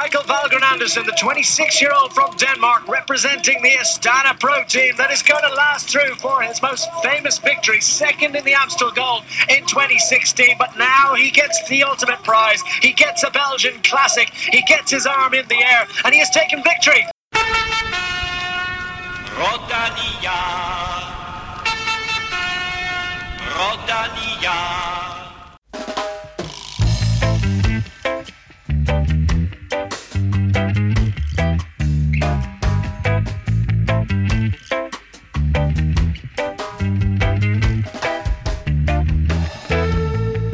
Michael Valgren Andersen, the 26-year-old from Denmark, representing the Astana Pro team that is going to last through for his most famous victory, second in the Amstel Gold in 2016. But now he gets the ultimate prize. He gets a Belgian classic. He gets his arm in the air, and he has taken victory. Rodania. Rodania.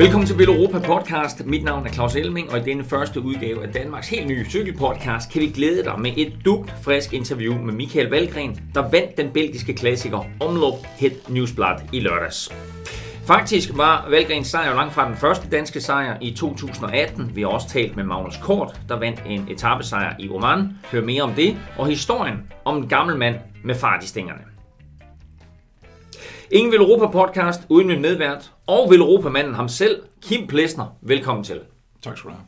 Velkommen til Veloropa podcast. Mit navn er Claus Elling, og i denne første udgave af Danmarks helt nye cykelpodcast kan vi glæde dig med et dugfrisk interview med Mikael Valgren, der vandt den belgiske klassiker Omloop Het Nieuwsblad i lørdags. Faktisk var Valgrens sejr langt fra den første danske sejr i 2018. Vi har også talt med Magnus Cort, der vandt en etapesejr i Romane. Hør mere om det og historien om en gammel mand med fart i stængerne. Ingen Veloropa-podcast uden min medvært og Veloropa-manden ham selv, Kim Plesner. Velkommen til. Tak skal du have.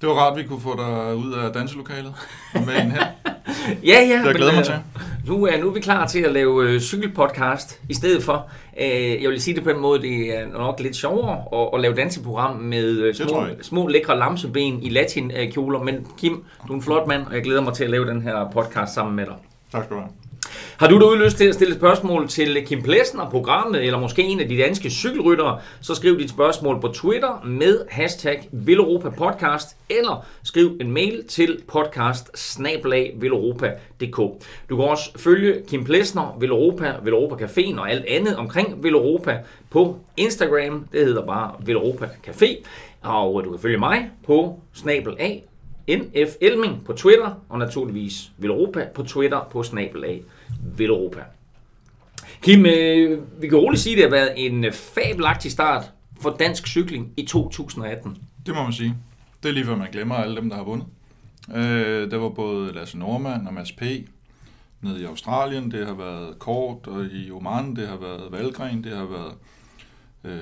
Det var rart, at vi kunne få dig ud af danselokalet med en her. Ja. Det glæder mig til. Nu er vi klar til at lave cykelpodcast i stedet for. Jeg vil sige det på en måde, det er nok lidt sjovere at lave danseprogram med små lækre lamseben i latinkjoler. Men Kim, du er en flot mand, og jeg glæder mig til at lave den her podcast sammen med dig. Tak skal du have. Har du derude lyst til at stille spørgsmål til Kim Plesner, programmet, eller måske en af de danske cykelryttere, så skriv dit spørgsmål på Twitter med hashtag VeloropaPodcast, eller skriv en mail til podcast@veloropa.dk. Du kan også følge Kim Plesner, Veloropa, Veloropa Caféen og alt andet omkring Veloropa på Instagram. Det hedder bare Veloropa Café. Og du kan følge mig på @NF Elming på Twitter, og naturligvis Veloropa på Twitter på @Veloropa. Kim, vi kan roligt sige, at det har været en fabelagtig start for dansk cykling i 2018. Det må man sige. Det er lige før man glemmer alle dem, der har vundet. Der var både Lasse Norman og Mads P nede i Australien, det har været Cort og i Oman, det har været Valgren, det har været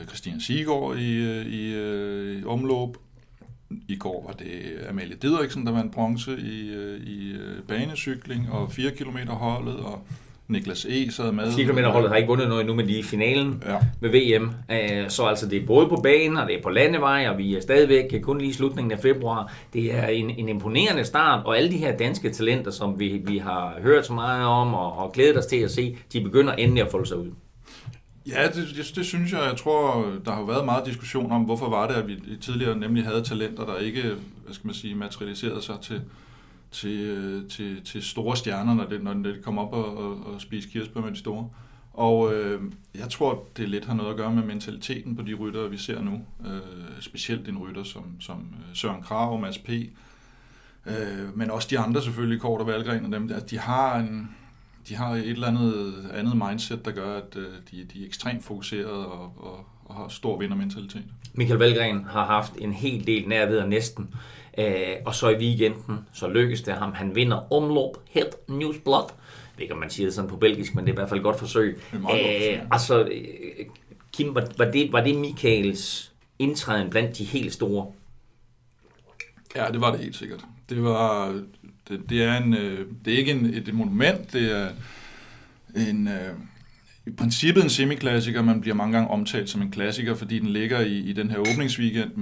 Christian Siggaard i omløb. I går var det Amalie Dideriksen, der vandt bronze i banecykling, og 4 km holdet, og Niklas Eg sad med. 4 km holdet har ikke vundet noget endnu, men lige i finalen med VM. Så altså det er både på banen, og det er på landevej, og vi er stadigvæk kun lige i slutningen af februar. Det er en imponerende start, og alle de her danske talenter, som vi har hørt så meget om, og glædet os til at se, de begynder endelig at folde sig ud. Ja, det synes jeg. Jeg tror, der har været meget diskussion om, hvorfor var det, at vi tidligere nemlig havde talenter, der ikke, materialiserede sig til store stjerner, når det kom op og spiste kirsebær med de store. Og jeg tror, det lidt har noget at gøre med mentaliteten på de ryttere, vi ser nu. Specielt en rytter som Søren Kragh og Mads P. Men også de andre selvfølgelig, Cort og Valgren og dem. Altså, de har et eller andet mindset, der gør, at de er ekstremt fokuserede og har stor vindermentalitet. Mikael Valgren har haft en hel del nærvær næsten, og så i weekenden, så lykkes det ham. Han vinder Omloop Het Nieuwsblad. Jeg ved ikke, om man siger det sådan på belgisk, men det er i hvert fald et godt forsøg. Kim, var det Mikaels indtræden blandt de helt store? Ja, det var det helt sikkert. Det er ikke et monument, det er i princippet en semiklassiker. Man bliver mange gange omtalt som en klassiker, fordi den ligger i den her åbningsweekend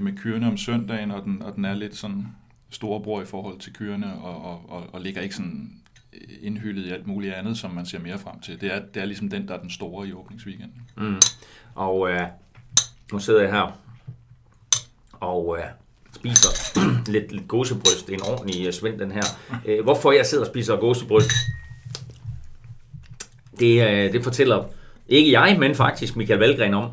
med kyrene om søndagen, og den er lidt sådan storebror i forhold til kyrene, og ligger ikke sådan indhyldet i alt muligt andet, som man ser mere frem til. Det er ligesom den, der er den store i åbningsweekenden. Mm. Og nu sidder jeg her, og... spiser lidt gåsebryst. Det er en ordentlig svind, den her. Hvorfor jeg sidder og spiser gåsebryst, det fortæller ikke jeg, men faktisk Mikael Valgren om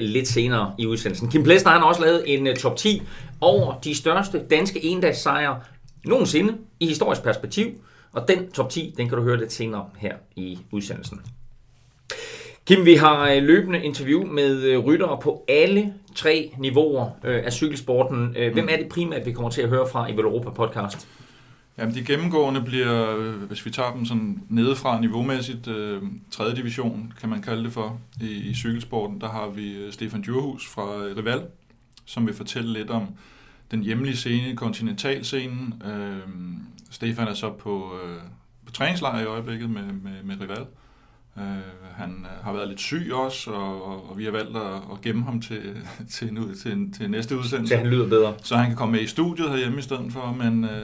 lidt senere i udsendelsen. Kim Plesner har også lavet en top 10 over de største danske endagssejre nogensinde i historisk perspektiv. Og den top 10, den kan du høre lidt senere her i udsendelsen. Kim, vi har løbende interview med ryttere på alle 3 niveauer af cykelsporten. Hvem er det primært, vi kommer til at høre fra i Veloropa podcast? Jamen, de gennemgående bliver, hvis vi tager dem sådan nedefra niveaumæssigt, 3. division, kan man kalde det for, i cykelsporten. Der har vi Stefan Djurhus fra Rival, som vil fortælle lidt om den hjemlige scene, kontinentalscenen. Stefan er så på træningslejr i øjeblikket med Rival. Han har været lidt syg også, og vi har valgt at gemme ham til næste udsendelse. Så han lyder bedre. Så han kan komme med i studiet herhjemme i stedet for,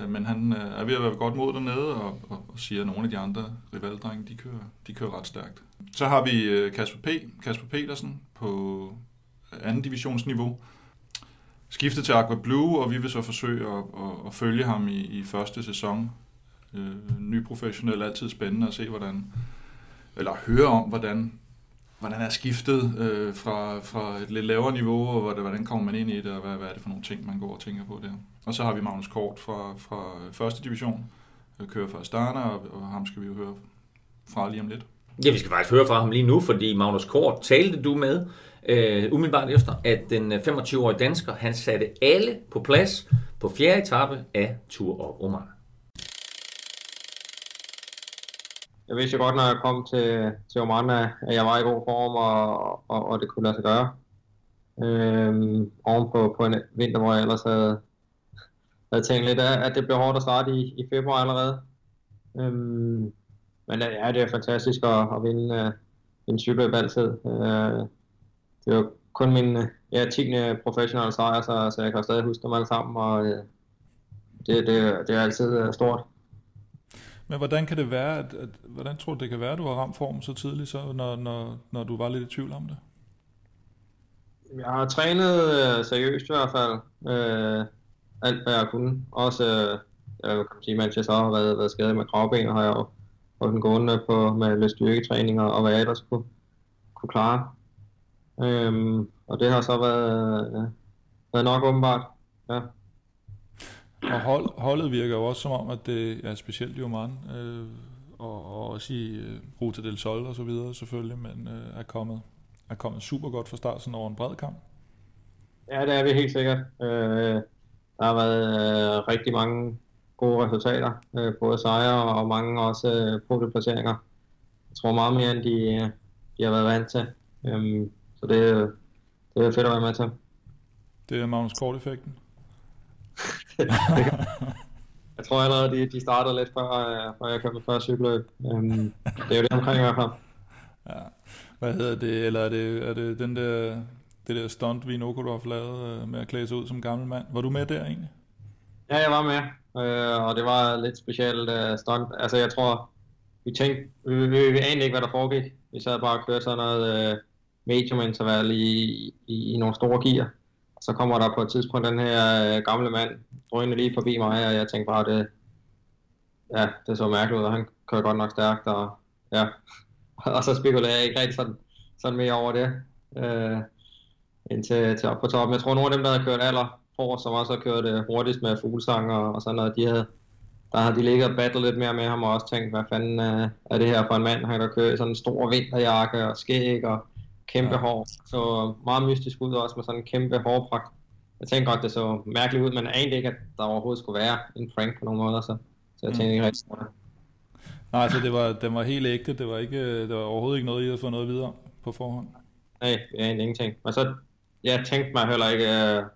men han er ved at være godt mod dernede, og siger, at nogle af de andre Rival-drenge, de kører ret stærkt. Så har vi Casper Pedersen på anden divisionsniveau. Skiftet til Aqua Blue, og vi vil så forsøge at følge ham i første sæson. Ny professionel, altid spændende at se, hvordan er skiftet fra et lidt lavere niveau, og hvordan kommer man ind i det, og hvad er det for nogle ting, man går og tænker på der. Og så har vi Magnus Cort fra første division, kører for Astana, og ham skal vi jo høre fra lige om lidt. Ja, vi skal faktisk høre fra ham lige nu, fordi Magnus Cort talte du med umiddelbart efter, at den 25-årige dansker, han satte alle på plads på fjerde etape af Tour of Oman. Jeg vidste jo godt, når jeg kom til Oman, at jeg var i god form, og det kunne lade sig gøre. Oven på en vinter, hvor jeg ellers havde tænkt lidt af, at det blev hårdt at starte i februar allerede. Men ja, det er fantastisk at vinde en cykeløb altid. Det var kun min 10. professionelle sejr, så jeg kan stadig huske dem alle sammen, og det er altid stort. Men hvordan kan det være, hvordan tror du det kan være, at du har ramt formen så tidligt, så når du var lidt i tvivl om det? Jeg har trænet seriøst i hvert fald alt hvad jeg kunne. Også jeg kan sige, mens jeg så har været skadet med kravben, og har jeg holdt den gående på med lidt styrketræning og hvad jeg ellers kunne klare. Og det har så været nok åbenbart. Ja. Og holdet virker jo også som om, at det er specielt i Oman, og også i Ruta del Sol og så videre selvfølgelig, men er kommet super godt fra start sådan over en bred kamp. Ja, det er vi helt sikkert. Der har været rigtig mange gode resultater, både sejre og mange også podiumplaceringer. Jeg tror meget mere, end de har været vant til, så det er fedt at være med til. Det er Magnus Cort-effekten. Jeg tror allerede, de startede lidt før jeg kom med første cykeløb. Det er jo det omkring i hvert fald. Ja. Hvad hedder det? Eller er det den der, det der stunt, vi Nokodov lavede med at klæde sig ud som gammel mand? Var du med der egentlig? Ja, jeg var med. Og det var lidt specielt stunt. Altså jeg tror, vi tænkte, vi anede ikke, hvad der foregik. Vi sad bare og kørte sådan noget medium-interval i nogle store gear. Så kommer der på et tidspunkt den her gamle mand drønende lige forbi mig, og jeg tænkte bare, det så mærkeligt ud, og han kører godt nok stærkt, og ja, og så spekulerer jeg ikke rigtig sådan mere over det, indtil op på toppen. Jeg tror, nogle af dem, der havde kørt aller for, som også har kørt hurtigst med fuglesang og sådan noget, der havde de ligget og battlet lidt mere med ham, og også tænkt, hvad fanden er det her for en mand, han kan køre sådan en stor vinterjakke og skæg, og kæmpe hår, så meget mystisk ud også med sådan en kæmpe hårpragt. Jeg tænkte godt, det så mærkeligt ud, men egentlig ikke, at der overhovedet skulle være en prank på nogen måder, så jeg tænkte ikke rigtig sådan. Nej, så den var helt ægte, det var overhovedet ikke noget, I havde fået noget videre på forhånd? Nej, det er egentlig ingenting. Men så, jeg tænkte mig heller ikke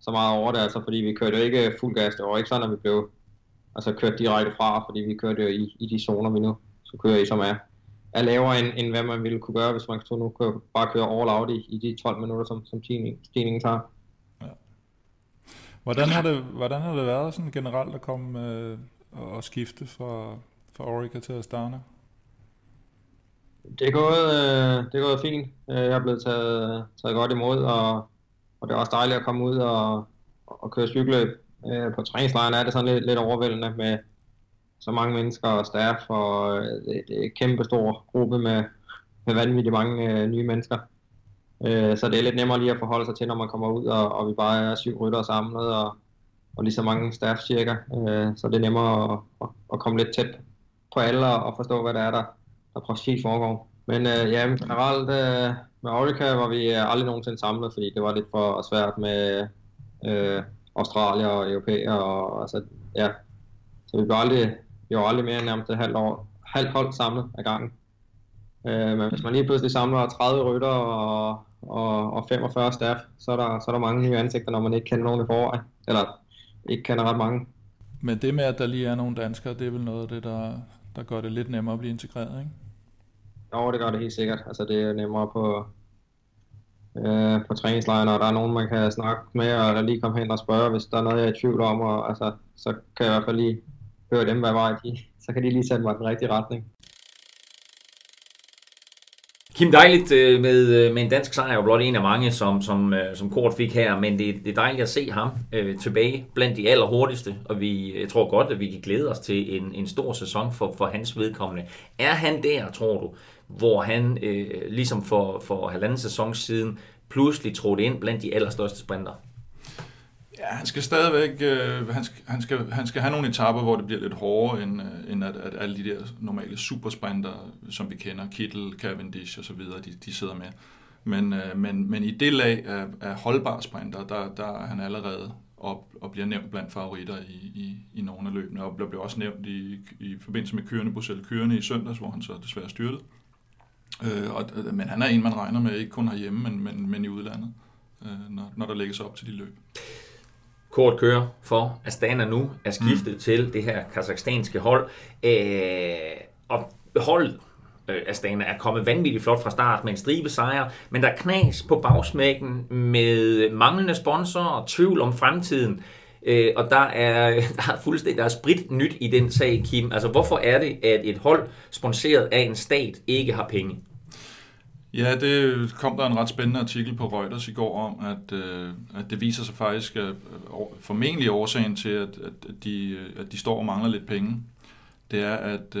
så meget over det, altså, fordi vi kørte jo ikke fuld gas, det var ikke sådan, at vi blev altså, kørt direkte fra, fordi vi kørte jo i de zoner, vi nu skulle køre i, som er lavere, end hvad man ville kunne gøre, hvis man nu kunne bare køre all-out i de 12 minutter, som stigningen tager. Ja. Hvordan har det været sådan generelt at komme og skifte fra Orica til Astana? Det er gået fint. Jeg er blevet taget godt imod, og det er også dejligt at komme ud og køre cykeløb. På træningslejren er det sådan lidt overvældende med så mange mennesker og staff, og det er en kæmpe stor gruppe med vanvittigt mange nye mennesker. Så det er lidt nemmere lige at forholde sig til, når man kommer ud, og vi bare er 7 ryttere samlet, og lige så mange staff cirka. Så det er nemmere at komme lidt tæt på alle og forstå, hvad der er, der præcis foregår. Men ja, generelt med Orica var vi aldrig nogensinde samlet, fordi det var lidt for svært med Australier og europæer, og altså, ja. Så vi var aldrig mere end nærmest et halvt hold samlet ad gangen. Men hvis man lige pludselig samler 30 rytter og 45 staff, så er der mange nye ansigter, når man ikke kender nogen i forvejen. Eller ikke kender ret mange. Men det med, at der lige er nogle danskere, det er vel noget af det, der gør det lidt nemmere at blive integreret, ikke? Jo, det gør det helt sikkert. Altså, det er nemmere på træningslejren, og der er nogen, man kan snakke med, og der lige komme hen og spørge, hvis der er noget, jeg er i tvivl om, og altså, så kan jeg i hvert fald lige høre dem, hvad vej de, så kan de lige sætte mig i den rigtige retning. Kim, dejligt med en dansk sejr, og blot en af mange, som Cort fik her, men det er dejligt at se ham tilbage blandt de allerhurtigste, og jeg tror godt, at vi kan glæde os til en stor sæson for hans vedkommende. Er han der, tror du, hvor han ligesom for halvanden sæson siden pludselig trådte ind blandt de allerstørste sprinter? Ja, han skal stadigvæk han skal have nogle etapper, hvor det bliver lidt hårdere, end at alle de der normale supersprinter, som vi kender, Kittel, Cavendish og så videre, de sidder med. Men i det lag af holdbare sprinter, der er han allerede op og bliver nævnt blandt favoritter i nogle af løbene, og bliver også nævnt i forbindelse med Bruxelles-Kørende i søndags, hvor han så desværre styrtede. Men han er en, man regner med, ikke kun herhjemme, men i udlandet, når der lægges op til de løb. Cort kører for Astana nu, er skiftet til det her kazakhstanske hold. Og holdet Astana er kommet vanvittigt flot fra start med en stribe sejre, men der er knas på bagsmækken med manglende sponsorer og tvivl om fremtiden. Og der er fuldstændig sprit nyt i den sag, Kim. Altså, hvorfor er det, at et hold sponsoreret af en stat ikke har penge? Ja, det kom der en ret spændende artikel på Reuters i går om, at det viser sig faktisk formentlig årsagen til, at de står og mangler lidt penge. Det er, at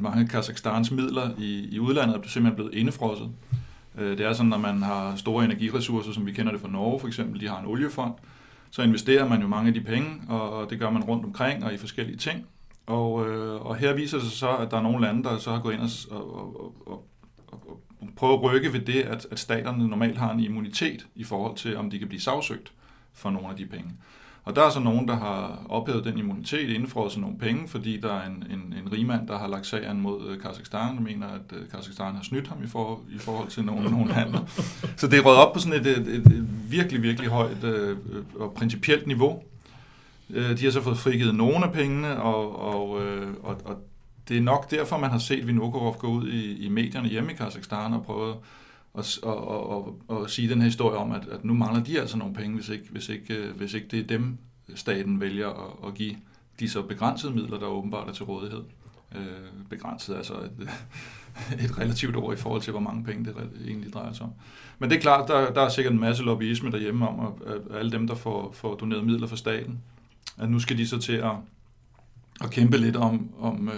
mange af Kazakhstans midler i udlandet er simpelthen blevet indefrosset. Det er sådan, at man har store energiressourcer, som vi kender det fra Norge for eksempel, de har en oliefond, så investerer man jo mange af de penge, og det gør man rundt omkring og i forskellige ting. Og her viser det sig så, at der er nogle lande, der så har gået ind og prøve at rykke ved det, at staterne normalt har en immunitet i forhold til, om de kan blive sagsøgt for nogle af de penge. Og der er så nogen, der har ophævet den immunitet, indfrosset nogle penge, fordi der er en rigmand, der har lagt sagen mod Kazakhstan, og mener, at Kazakhstan har snydt ham i forhold til nogle handler. Så det er røget op på sådan et virkelig, virkelig højt og principielt niveau. De har så fået frigivet nogle af pengene, og det er nok derfor, man har set Vinokurov gå ud i medierne hjemme i Kazakhstan og prøve at sige den her historie om, at nu mangler de altså nogle penge, hvis ikke det er dem, staten vælger at give de så begrænsede midler, der åbenbart er til rådighed. Begrænset altså et relativt ord i forhold til, hvor mange penge det egentlig drejer sig om. Men det er klart, der er sikkert en masse lobbyisme derhjemme om, at alle dem, der får doneret midler fra staten, at nu skal de så til at kæmpe lidt om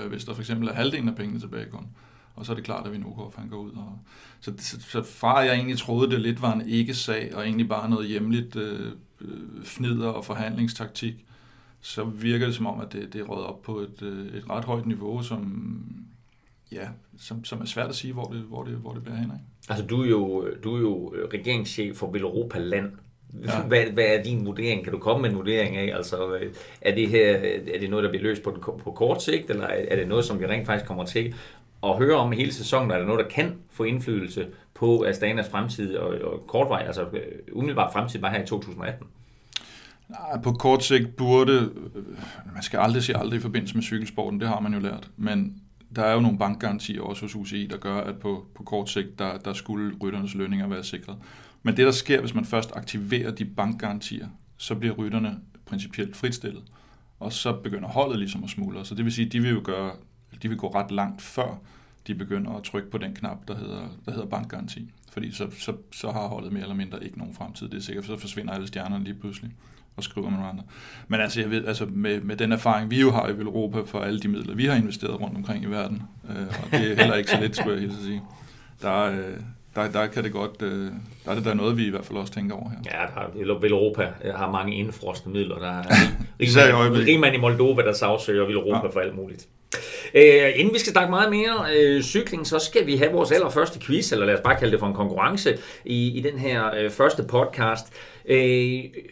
hvis der for eksempel er halvdelen af pengene tilbage kun. Og så er det klart, at Vinokurov går ud. Så fra jeg egentlig troede, det lidt var en ikke-sag, og egentlig bare noget hjemligt fnider og forhandlingstaktik, så virker det som om, at det er røget op på et ret højt niveau, som er svært at sige, hvor det bliver hen af. Altså, du er jo regeringschef for Veloropa Land. Ja. Hvad er din vurdering? Kan du komme med en vurdering af? Altså, er det noget, der bliver løst på kort sigt, eller er det noget, som vi rent faktisk kommer til at høre om hele sæsonen? Er der noget, der kan få indflydelse på Astanas fremtid og kortvej, altså umiddelbart fremtid, bare her i 2018? Nej, på kort sigt burde... Man skal aldrig sige aldrig i forbindelse med cykelsporten, det har man jo lært, men der er jo nogle bankgarantier også hos UCI, der gør, at på kort sigt, der skulle rytternes lønninger være sikret. Men det, der sker, hvis man først aktiverer de bankgarantier, så bliver rytterne principielt fritstillet, og så begynder holdet ligesom at smuldre. Så det vil sige, at de vil gå ret langt, før de begynder at trykke på den knap, der hedder bankgaranti. Fordi så har holdet mere eller mindre ikke nogen fremtid. Det er sikkert, for så forsvinder alle stjernerne lige pludselig og skriver med nogle andre. Men altså, jeg ved, altså med den erfaring, vi jo har i Europa for alle de midler, vi har investeret rundt omkring i verden, og det er heller ikke så let, skulle jeg hilse sige. Der kan det godt, der er det der noget, vi i hvert fald også tænker over her. Ja, Veloropa har mange indfrostende midler. Der er en rigmand i Moldova, der sagsøger Veloropa for alt muligt. Inden vi skal snakke meget mere cykling, så skal vi have vores allerførste quiz, eller lad os bare kalde det for en konkurrence, i den her første podcast.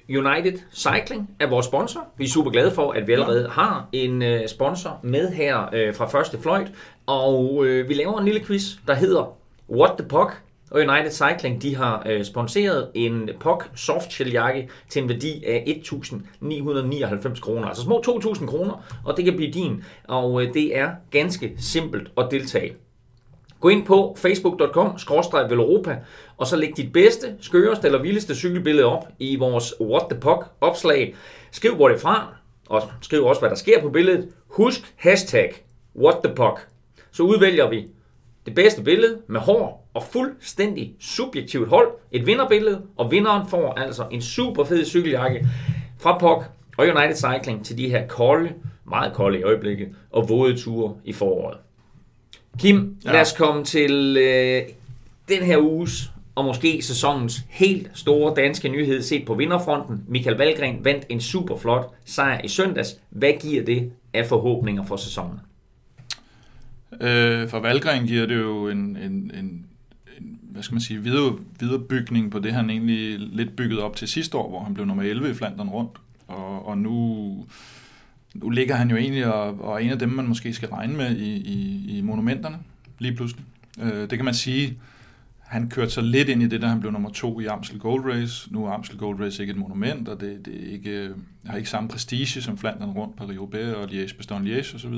United Cycling er vores sponsor. Vi er super glade for, at vi allerede har en sponsor med her fra første fløjt. Og vi laver en lille quiz, der hedder What the POC? Og United Cycling, de har sponsoreret en POC softshelljakke til en værdi af 1.999 kroner. Altså små 2.000 kroner, og det kan blive din. Og det er ganske simpelt at deltage. Gå ind på facebook.com/Veloropa, og så læg dit bedste, skøreste eller vildeste cykelbillede op i vores What the POC opslag. Skriv hvor det er fra, og skriv også hvad der sker på billedet. Husk #WhatThePOC. Så udvælger vi det bedste billede med hår og fuldstændig subjektivt hold. Et vinderbillede, og vinderen får altså en super fed cykeljakke fra POC og United Cycling til de her kolde, meget kolde i øjeblikket, og våde ture i foråret. Kim, lad os komme til den her uges, og måske sæsonens helt store danske nyhed set på vinderfronten. Mikael Valgren vandt en superflot sejr i søndags. Hvad giver det af forhåbninger for sæsonen? For Valgren giver det jo en hvad skal man sige, viderebygning på det, han egentlig lidt byggede op til sidste år, hvor han blev nummer 11 i Flandern Rundt. Og nu ligger han jo egentlig og er en af dem, man måske skal regne med i monumenterne lige pludselig. Det kan man sige, han kørte så lidt ind i det, da han blev nummer 2 i Amstel Gold Race. Nu er Amstel Gold Race ikke et monument, og det har ikke samme prestige som Flandern Rundt, Paris-Nice og Liège osv.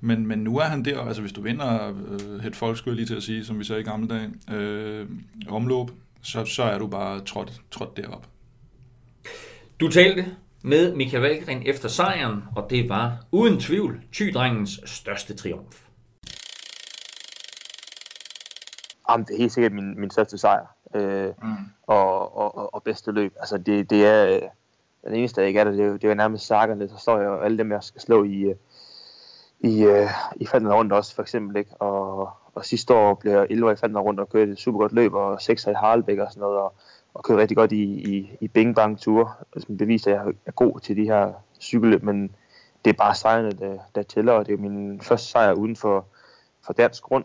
Men nu er han der, altså hvis du vinder het folk, skulle jeg lige til at sige, som vi sagde i gamle dage, omløb, så er du bare trådt derop. Du talte med Mikael Valgren efter sejren, og det var uden tvivl tydrengens største triumf. Jamen, det er helt sikkert min største sejr og bedste løb. Altså det er den eneste, der ikke er der. Det er nærmest sakkerne, så står jeg og alle dem, jeg skal slå i Flandern Rundt også, for eksempel, ikke? Og sidste år blev jeg 11 i Flandern Rundt og kørte et super godt løb, og 6 i Harelbeke og sådan noget, og kørte rigtig godt i bing-bang-ture, som beviser, at jeg er god til de her cykelløb, men det er bare sejrene, der tæller, og det er min første sejr uden for dansk grund,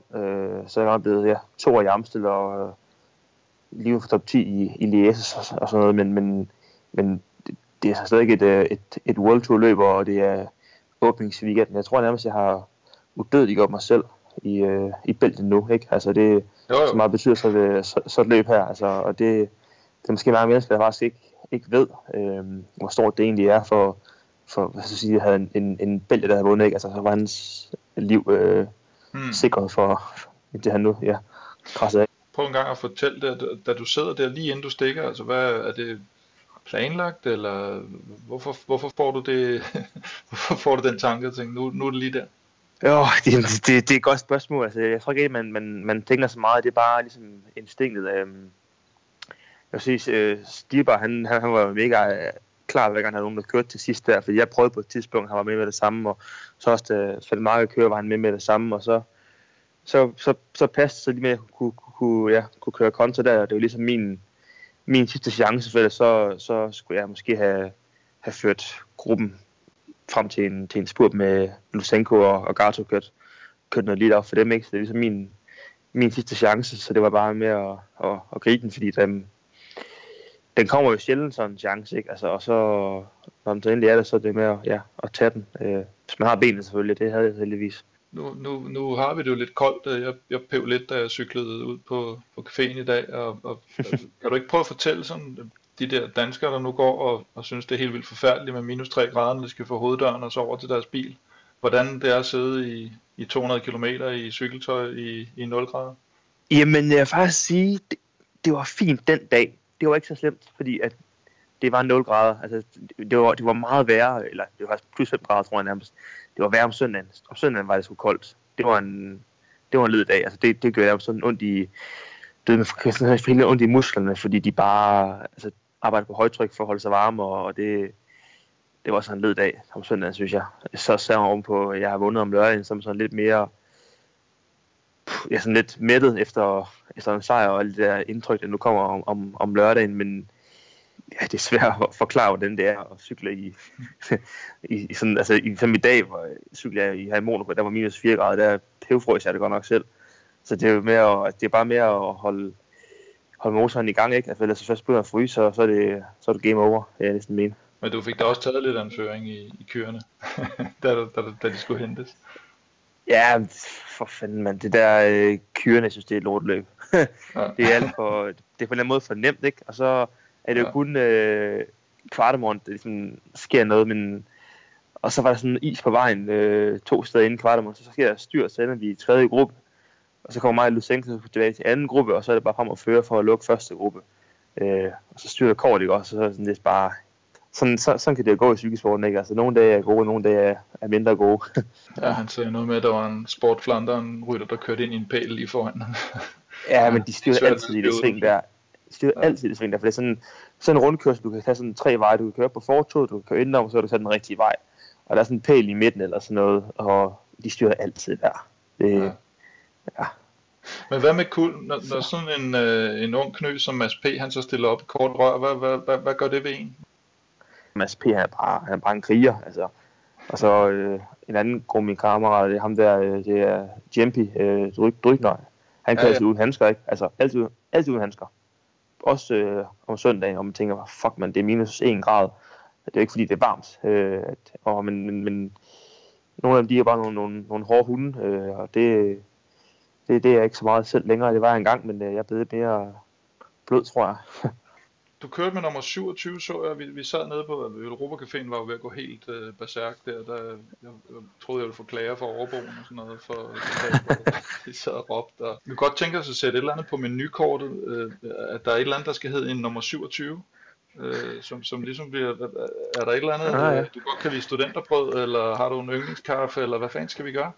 så jeg er blevet 2 i Amstel, og lige for top 10 i Liège og sådan noget, men det er så stadig et World Tour løb, og det er åbningsweekenden. Jeg tror nærmest, jeg har udødeligt gjort mig selv i Belgien nu, ikke? Altså det jo. Så meget betyder så et løb her, altså, og det er måske mange mennesker, der faktisk ikke ved, hvor stort det egentlig er for hvad skal jeg sige, at have en belgier, der havde vundet, ikke? Altså så var hans liv sikret for det, han nu krasset af. Prøv en gang at fortælle det, da du sidder der lige inden du stikker, altså hvad er det planlagt, eller hvorfor får du det, hvorfor får du den tanke og tænker, nu er det lige der? Jo, det er et godt spørgsmål. Altså, jeg tror ikke, at man tænker så meget. Det er bare ligesom instinktet. Jeg synes, Stieber, han var mega klar, hver gang han havde nogen, der kørte til sidst der. Fordi jeg prøvede på et tidspunkt, han var med det samme. Og så også, da Fældemarked kører, var han med det samme. Og så passede så lige med, at kunne køre kontra der. Og det var ligesom min sidste chance, for ellers så skulle jeg måske have ført gruppen frem til en spurt med Lusenko og Garto kørt noget lidt op for dem, ikke? Så det er ligesom min sidste chance, så det var bare med at gribe den, fordi den kommer jo sjældent sådan en chance, ikke? Altså, og så, når man så endelig er der, så er det med at tage den. Hvis man har benet selvfølgelig, det havde jeg heldigvis. Nu har vi det jo lidt koldt. Jeg pev lidt, da jeg cyklede ud på caféen i dag. Og kan du ikke prøve at fortælle sådan, de der danskere, der nu går og synes, det er helt vildt forfærdeligt med minus 3 grader, når de skal få hoveddøren og så over til deres bil. Hvordan det er at sidde i 200 km i cykeltøj i 0 grader? Jamen, jeg vil faktisk sige, det var fint den dag. Det var ikke så slemt, fordi at det var 0 grader. Altså, det var meget værre, eller det var plus 5 grader, tror jeg nærmest. Det var værre om søndagen. Om søndagen var det sgu koldt. Det var en led dag. Altså, det gjorde jeg sådan ondt i... Det ondt i musklerne, fordi de bare altså, arbejder på højtryk for at holde sig varme, og det var sådan en led dag om søndagen, synes jeg. Så sad jeg ovenpå, jeg har vundet om lørdagen, som sådan lidt mere... Jeg er sådan lidt mættet efter en sejr og alt det der indtryk, der nu kommer om lørdagen, men... Ja, det er svært at forklare, hvordan det er at cykle i sådan, altså i dag, hvor jeg cyklede i Harmonopo, der var minus 4 grader, der pevfrøs jeg det godt nok selv. Så det er jo mere, det er bare mere at holde holde motoren i gang, ikke? Altså, ellers først begynder at fryse, så er det game over, jeg er næsten mene. Men du fik da også taget lidt af en føring i køerne, da de skulle hentes. Ja, for fanden mand, det der kyrene, jeg synes, det er et lorteløb. Det er alt for, det er på en eller anden måde for nemt, ikke? Og så er det jo kun kvartemorgen, der ligesom sker noget, men... Og så var der sådan is på vejen 2 steder inden kvartemorgen, så sker der styr, så ender vi i 3. gruppe. Og så kommer mig og Lusenko tilbage til 2. gruppe, og så er det bare frem og føre for at lukke 1. gruppe. Og så styrer Kort, ikke også? Og så sådan, det er bare... Sådan kan det jo gå i cykelsporten, ikke? Altså, nogle dage er gode, nogle dage er mindre gode. Ja, han sagde noget med, at der var en Flandern Rundt, der kørte ind i en pæl lige foran. Ja, men de styrer altid i det sving der. For det er sådan en rundkørsel, du kan tage sådan 3 veje. Du kan køre på fortovet, du kan køre indenom, så er du taget den rigtige vej. Og der er sådan en pæl i midten eller sådan noget, og de styrer altid der. Ja. Men hvad med kul, når sådan en ung knø som Mads P, han så stiller op i kort rør, hvad gør det ved en? Mads P, han er bare en kriger, altså. Og så en anden god min kammerat, det er ham der, det er Jempi, Drygner. Han kan altid uden handsker, ikke? Altså, altid uden handsker. Også om søndagen, og man tænker, fuck man, det er minus 1 grad. Det er jo ikke fordi, det er varmt. Men nogle af dem, de er bare nogle hårde hunde, og det er jeg ikke så meget selv længere. Det var jeg engang, men jeg blev lidt mere blød, tror jeg. Du kørte med nummer 27, så jeg. Vi sad nede på Veloropa Caféen, var jo ved at gå helt berserk der. Jeg troede, jeg ville få klager for overboen og sådan noget. Vi sad og råbte. Vi kunne godt tænke os at sætte et eller andet på menukortet, at der er et eller andet, der skal hedde en nummer 27. Som ligesom bliver, er der et eller andet, du godt kan lide studenterbrød, eller har du en yndlingskaffe, eller hvad fanden skal vi gøre?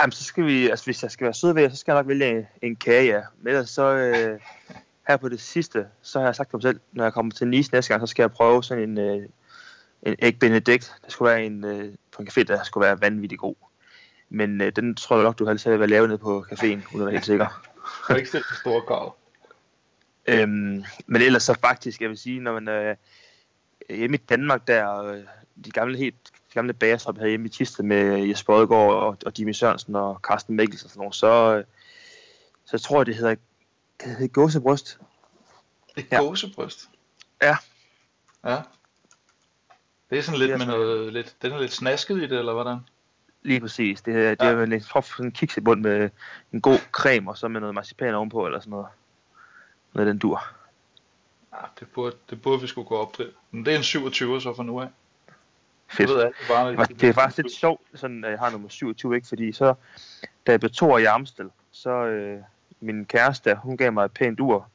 Jamen, så skal vi, altså hvis jeg skal være sød ved jer, så skal jeg nok vælge en kage, ja. Men ellers så, her på det sidste, så har jeg sagt til mig selv, når jeg kommer til Nice næste gang, så skal jeg prøve sådan en æg benedict. Der skulle være på en café, der skulle være vanvittig god. Men den tror jeg nok, du har altid været lavet nede på caféen, uden at være helt sikker. Kan du ikke stille for store krav? Men ellers så faktisk, jeg vil sige, når man hjemme i Danmark der, de gamle bagerstop, jeg havde hjemme i Thisted med Jesper Odgaard og Jimmy Sørensen og Carsten Mikkelsen og sådan noget, så tror jeg, det hedder, kan det hedde gåsebryst? Et gåsebryst? Ja. Det er sådan lidt, med noget, lidt, den er lidt snasket i det, eller hvordan? Lige præcis. Det er lidt sådan en kiks i bund med en god creme, og så med noget marcipan ovenpå, eller sådan noget. Med den dur. Ja, det burde vi skulle gå op til. Men det er en 27 så for nu af. Fedt. Ved, det er faktisk lidt sjovt, sådan, at jeg har nummer 27, ikke? Fordi så, da jeg blev 2 år i Amstel, så min kæreste, hun gav mig et pænt ur.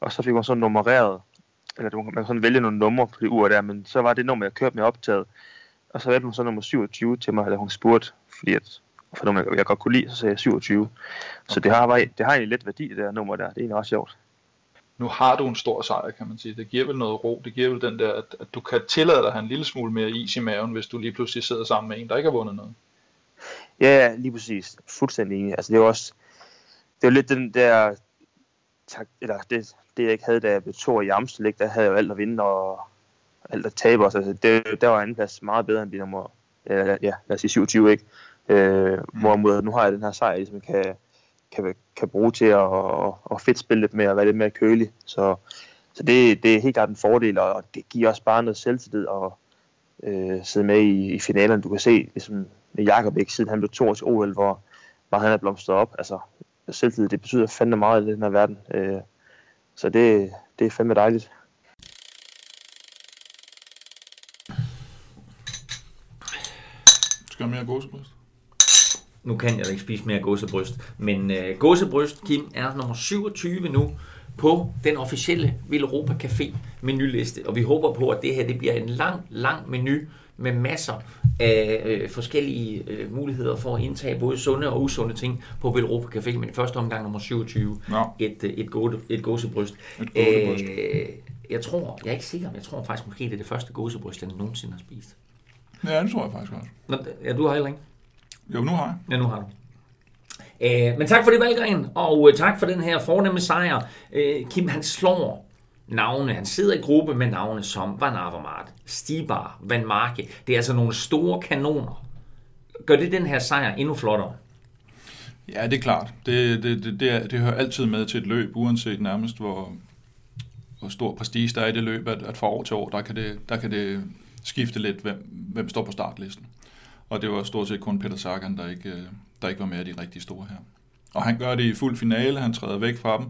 Og så fik hun sådan nummereret, eller man kan sådan vælge nogle numre på det ur der, men så var det nummer, jeg kørte med optaget. Og så valgte hun så nummer 27 til mig, eller hun spurgte, fordi for nummer, jeg godt kunne lide, så sagde jeg 27. Så okay. det har egentlig lidt værdi, det der nummer der. Det er egentlig ret sjovt. Nu har du en stor sejr, kan man sige. Det giver vel noget ro. Det giver vel den der, at du kan tillade dig en lille smule mere is i maven, hvis du lige pludselig sidder sammen med en, der ikke har vundet noget. Ja, lige præcis. Fuldstændig. Altså, det er jo også... Det er lidt den der... Eller det jeg ikke havde, da jeg blev 2 år i Amstel, der havde jeg jo alt at vinde og alt at tabe også. Altså, der var anden plads meget bedre end de nummer... Ja, lad os sige 27, ikke? Hvorimod, nu har jeg den her sejr, ligesom kan bruge til at fedt spille lidt mere og være lidt mere kølig. Så det er helt klart en fordel, og det giver også bare noget selvtillid at sidde med i finalerne. Du kan se, ligesom Jakob, ikke, siden han blev 2 år til OL, hvor meget han er blomstret op. Altså, selvtillid, det betyder fandme meget i den her verden. Så det er fandme dejligt. Skal jeg mere gåsebryst? Nu kan jeg da ikke spise mere gåsebryst, men gåsebryst, Kim, er nummer 27 nu på den officielle Veloropa Café menuliste, og vi håber på, at det her det bliver en lang, lang menu med masser af forskellige muligheder for at indtage både sunde og usunde ting på Veloropa Café, men i første omgang nummer 27, et gåsebryst. Jeg er ikke sikker, men jeg tror faktisk måske, det er det første gåsebryst, jeg nogensinde har spist. Ja, det tror jeg faktisk også. Nå, ja, du har heller ikke. Jo, nu har jeg. Ja, nu har du. Men tak for det, Valgren, og tak for den her fornemme sejr. Kim, han slår navne. Han sidder i gruppe med navne som Van Avermaet, Stibar, Van Marke. Det er altså nogle store kanoner. Gør det den her sejr endnu flottere? Ja, det er klart. Det hører altid med til et løb, uanset nærmest hvor stor prestige der er i det løb, at fra år til år, der kan det skifte lidt, hvem står på startlisten. Og det var stort set kun Peter Sagan, der ikke var med af de rigtig store her. Og han gør det i fuld finale, han træder væk fra dem,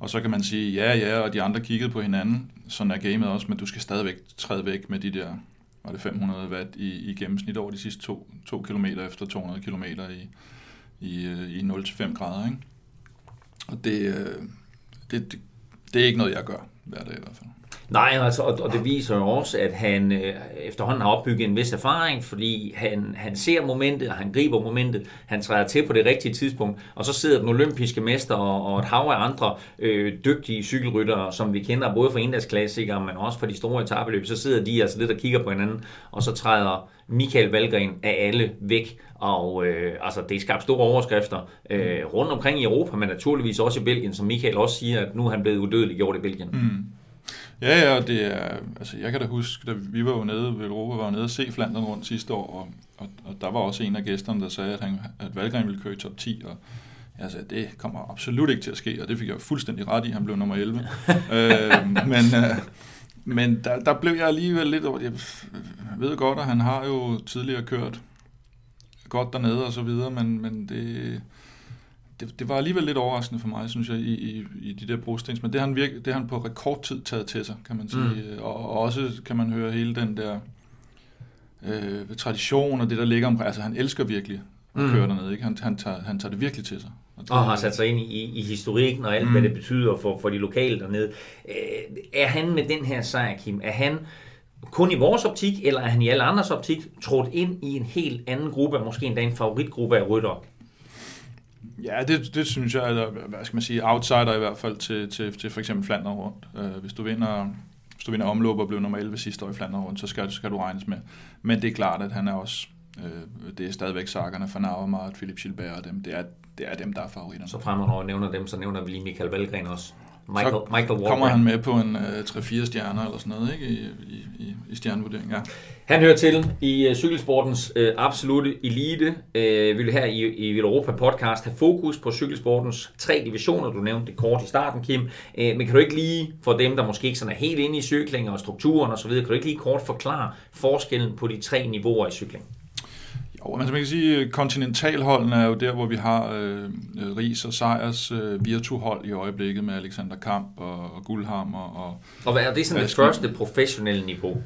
og så kan man sige, ja, og de andre kiggede på hinanden, sådan er gamet også, men du skal stadigvæk træde væk med de der, var det 500 watt i gennemsnit over de sidste 2 km efter 200 km i 0-5 grader, ikke? Og det er ikke noget, jeg gør hver dag i hvert fald. Nej, altså, og det viser jo også, at han efterhånden har opbygget en vis erfaring, fordi han ser momentet, og han griber momentet, han træder til på det rigtige tidspunkt, og så sidder den olympiske mester og et hav af andre dygtige cykelryttere, som vi kender både fra endagsklassikere, men også fra de store etapeløb, så sidder de altså lidt og kigger på hinanden, og så træder Mikael Valgren af alle væk, og altså, det skabte store overskrifter rundt omkring i Europa, men naturligvis også i Belgien, som Mikael også siger, at nu er han blevet udødeliggjort i Belgien. Mm. Ja, og det er, altså jeg kan da huske, da vi var jo nede, Veloropa var jo nede og se Flandern Rundt sidste år, og der var også en af gæsterne, der sagde, at Valgren ville køre i top 10, og jeg sagde, det kommer absolut ikke til at ske, og det fik jeg fuldstændig ret i, han blev nummer 11. Men der blev jeg alligevel lidt, jeg ved godt, at han har jo tidligere kørt godt dernede og så videre, men det var alligevel lidt overraskende for mig, synes jeg, i de der brostens, men det har han på rekordtid taget til sig, kan man sige. Mm. Og også kan man høre hele den der tradition og det, der ligger omkring. Altså, han elsker virkelig at køre dernede, ikke? Han tager det virkelig til sig. Og har sat sig ind i historikken og alt, hvad det betyder for de lokale dernede. Er han med den her sejr, Kim, er han kun i vores optik, eller er han i alle andres optik trådt ind i en helt anden gruppe, måske endda en favoritgruppe af ryttere? Ja, det synes jeg, eller hvad skal man sige, outsider i hvert fald til for eksempel Flandern Rundt. Hvis du vinder omløb og bliver nummer 11 sidste år i Flandern Rundt, så skal du regnes med. Men det er klart, at han er også, det er stadigvæk Sakkerne, Fanau, Mart, Philip Gilbert og dem. Det er dem, der er favoritter. Så fremover nævner dem, så nævner vi lige Michael Valgren også. Michael Valgren. Kommer han med på en 3-4 stjerner eller sådan noget, ikke? I stjernevurdering, ja. Han hører til i cykelsportens absolute elite. Vi vil her i Veloropa podcast have fokus på cykelsportens 3 divisioner. Du nævnte det kort i starten, Kim. Men kan du ikke lige, for dem, der måske ikke sådan er helt inde i cykling og strukturen og så videre, kan du ikke lige kort forklare forskellen på de 3 niveauer i cykling? Jo, man kan sige, kontinentalholdene er jo der, hvor vi har Ries og Sejers virtuhold i øjeblikket med Alexander Kamp og Guldhammer. Og hvad er det sådan det første professionelle niveau?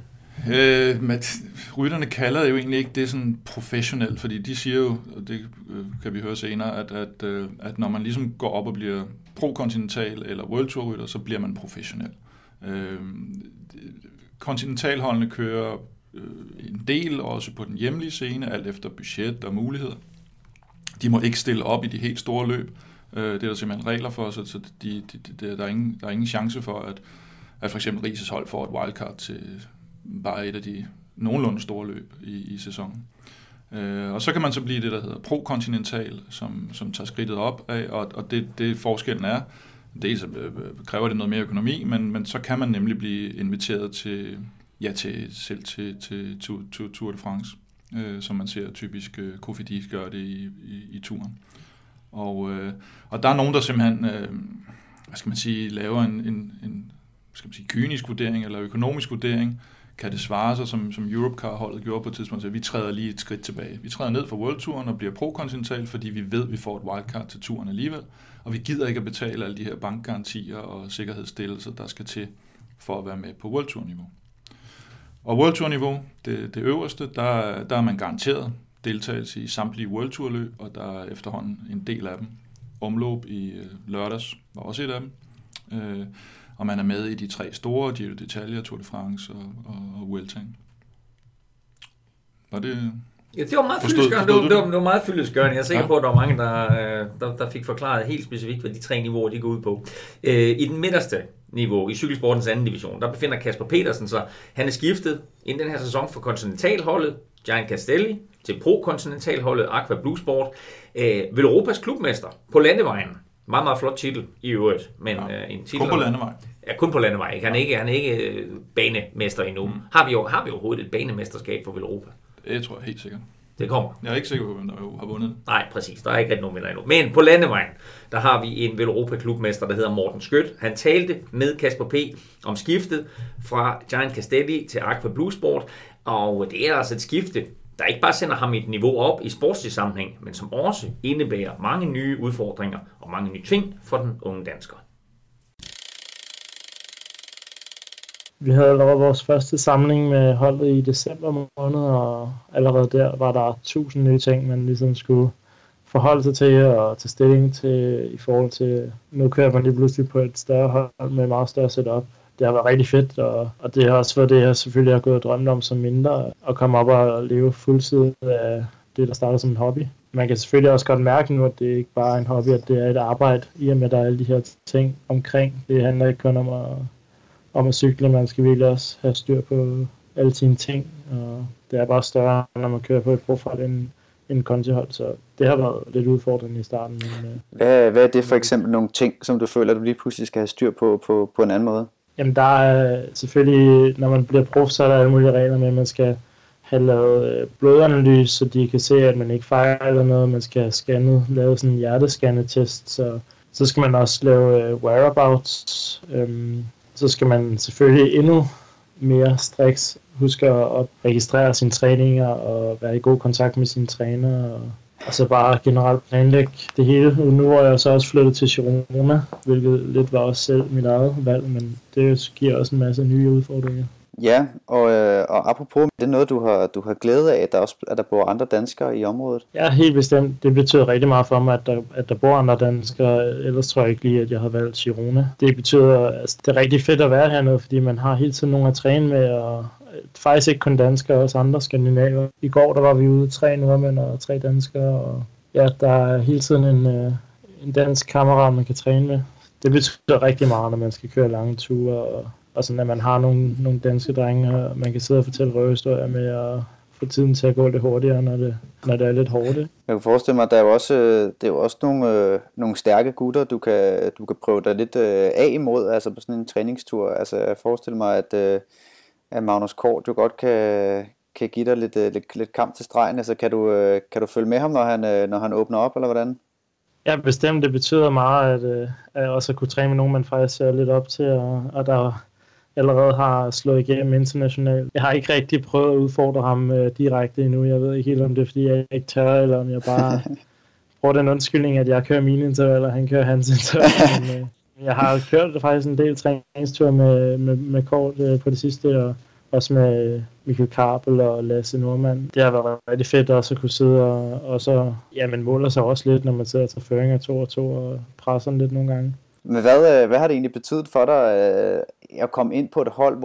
Rytterne kalder det jo egentlig ikke det sådan professionelt, fordi de siger jo, og det kan vi høre senere, at når man ligesom går op og bliver pro-kontinental eller World Tour rytter, så bliver man professionel. Kontinentalholdene kører en del også på den hjemlige scene, alt efter budget og muligheder. De må ikke stille op i de helt store løb. Det er der simpelthen regler for, så der er ingen chance for, at for eksempel Rises hold får et wildcard til bare et af de nogenlunde store løb i sæsonen. Og så kan man så blive det, der hedder pro-kontinental, som tager skridtet op af, og det forskellen er, dels kræver det noget mere økonomi, men så kan man nemlig blive inviteret til til Tour de France, som man ser typisk Cofidis gør det i turen. Og der er nogen, der simpelthen, hvad skal man sige, laver en skal man sige, kynisk vurdering eller økonomisk vurdering. Kan det svare sig, som Europcar-holdet gjorde på et tidspunkt, så vi træder lige et skridt tilbage. Vi træder ned fra Worldtouren og bliver pro-kontinental, fordi vi ved, at vi får et wildcard til turen alligevel, og vi gider ikke at betale alle de her bankgarantier og sikkerhedsstillelser, der skal til for at være med på Worldtour-niveau. Og World Tour-niveau, det øverste, der er man garanteret deltagelse i samtlige World Tour-løb, og der er efterhånden en del af dem. Omloop i lørdags var også et af dem. Og man er med i de 3 store, Giro d'Italia, Tour de France og Vueltaen. Var det... Ja, det var meget fyldestgørende. Jeg er sikker på, at der var mange, der fik forklaret helt specifikt, hvad de 3 niveauer de går ud på. I den midterste niveau, i cykelsportens anden division, der befinder Casper Pedersen sig. Han er skiftet inden den her sæson fra kontinentalholdet Giant Castelli til pro-kontinentalholdet Aqua Blue Sport. Veloropas klubmester på landevejen. Meget, meget flot titel i øvrigt. Men ja, en titel, kun på landevej. Ja, kun på landevej. Han er ikke banemester endnu. Har vi overhovedet et banemesterskab for Veloropa? Det tror jeg helt sikkert. Det kommer. Jeg er ikke sikker på, hvem der har vundet. Nej, præcis. Der er ikke rigtig nogen vinder endnu. Men på landevejen, der har vi en Veloropa-klubmester, der hedder Morten Skødt. Han talte med Casper P. om skiftet fra Giant Castelli til Aqua Blue Sport. Og det er altså et skifte, der ikke bare sender ham et niveau op i sportslig sammenhæng, men som også indebærer mange nye udfordringer og mange nye ting for den unge dansker. Vi havde lavet vores første samling med holdet i december måned, og allerede der var der 1000 nye ting, man ligesom skulle forholde sig til og tage stilling til i forhold til. Nu kører man lige pludselig på et større hold med meget større setup. Det har været rigtig fedt, og det har også været det, jeg selvfølgelig har gået og drømt om som mindre, at komme op og leve fuldtid af det, der starter som en hobby. Man kan selvfølgelig også godt mærke nu, at det ikke bare er en hobby, at det er et arbejde, i og med at der er alle de her ting omkring. Det handler ikke kun om at cykle, man skal virkelig også have styr på alle sine ting, og det er bare større, når man kører på et profil end kontihold, så det har været lidt udfordrende i starten. Men, hvad er det for eksempel nogle ting, som du føler, du lige pludselig skal have styr på en anden måde? Jamen der er selvfølgelig, når man bliver prof, så er der alle mulige regler med, at man skal have lavet blodanalyse, så de kan se, at man ikke fejler noget, man skal lave sådan en hjerteskannetest, så skal man også lave whereabouts, så skal man selvfølgelig endnu mere striks huske at registrere sine træninger og være i god kontakt med sine trænere og så bare generelt planlægge det hele. Nu er jeg så også flyttet til Girona, hvilket lidt var også selv mit eget valg, men det giver også en masse nye udfordringer. Ja, og apropos, det er noget, du har glæde af, at der bor andre danskere i området? Ja, helt bestemt. Det betyder rigtig meget for mig, at der bor andre danskere. Ellers tror jeg ikke lige, at jeg har valgt Girona. Det betyder, altså, det er rigtig fedt at være hernede, fordi man har hele tiden nogen at træne med, og faktisk ikke kun danskere, også andre skandinaver. I går der var vi ude 3 nordmænd og 3 danskere, og ja, der er hele tiden en dansk kammerat, man kan træne med. Det betyder rigtig meget, når man skal køre lange ture, og sådan, at man har nogle danske drenge, og man kan sidde og fortælle røvehistorier med at få tiden til at gå lidt hurtigere, når det er lidt hårdt. Jeg kan forestille mig, at der er jo også nogle stærke gutter, du kan prøve dig lidt af imod, altså på sådan en træningstur. Altså, jeg forestiller mig, at Magnus Cort jo godt kan give dig lidt kamp til stregen. Altså, kan du følge med ham, når han åbner op, eller hvordan? Ja, bestemt. Det betyder meget, at også at kunne træne med nogen, man faktisk ser lidt op til, og der allerede har slået igennem internationalt. Jeg har ikke rigtig prøvet at udfordre ham direkte endnu. Jeg ved ikke helt, om det er, fordi jeg ikke tør, eller om jeg bare bruger den undskyldning, at jeg kører mine intervaller, og han kører hans intervaller. Men, jeg har kørt faktisk en del træningstur med Cort på det sidste, og også med Michael Karpel og Lasse Norman. Det har været rigtig fedt også at kunne sidde og så... Ja, man måler sig også lidt, når man sidder og tager føringer 2 og 2 og presser lidt nogle gange. Men hvad har det egentlig betydet for dig at komme ind på et hold,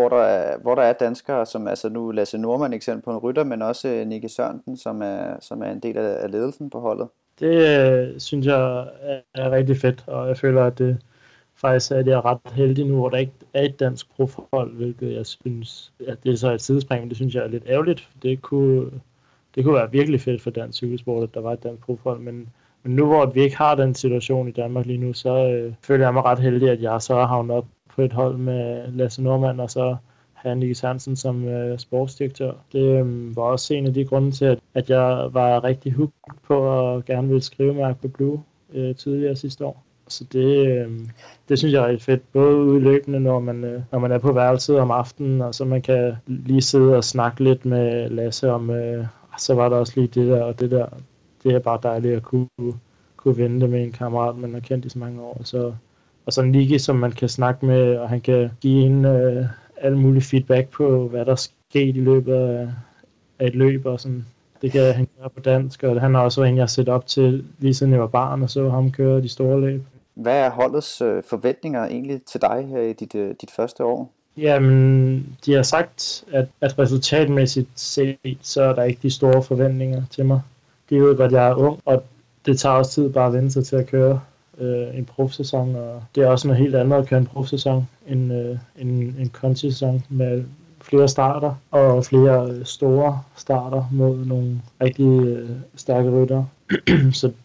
hvor der er danskere, som altså nu Lasse Norman eksempel på en rytter, men også Nicky Sørensen, som er en del af ledelsen på holdet? Det synes jeg er rigtig fedt, og jeg føler, at det faktisk er jeg ret heldig nu, hvor der ikke er et dansk profhold, hvilket jeg synes, at det er så et sidespring, men det synes jeg er lidt ærgerligt. Det kunne være virkelig fedt for dansk cykelsport, at der var et dansk profhold, men nu hvor vi ikke har den situation i Danmark lige nu, så føler jeg mig ret heldig, at jeg så har havnet op på et hold med Lasse Norman og så Niklas Eg Hansen som sportsdirektør. Det var også en af de grunde til, at jeg var rigtig hooked på at gerne ville skrive med Aqua Blue tidligere sidste år. Så det synes jeg er rigtig fedt, både ude i løbende, når man er på værelset om aftenen, og så man kan lige sidde og snakke lidt med Lasse om, så var der også lige det der og det der. Det er bare dejligt at kunne vende med en kammerat, man har kendt i så mange år. Og så en Nicky, som man kan snakke med, og han kan give en alle mulige feedback på, hvad der sker i løbet af et løb og sådan. Det kan han gøre på dansk, og han har også været en, jeg har set op til, lige siden jeg var barn og så ham køre de store løb. Hvad er holdets forventninger egentlig til dig her i dit første år? Jamen, de har sagt, at resultatmæssigt set, så er der ikke de store forventninger til mig. De ved godt, jeg er ung, og det tager også tid bare at vende sig til at køre en profsæson, og det er også noget helt andet at køre en profsæson end en kontisæson med flere starter og flere store starter mod nogle rigtig stærke ryttere.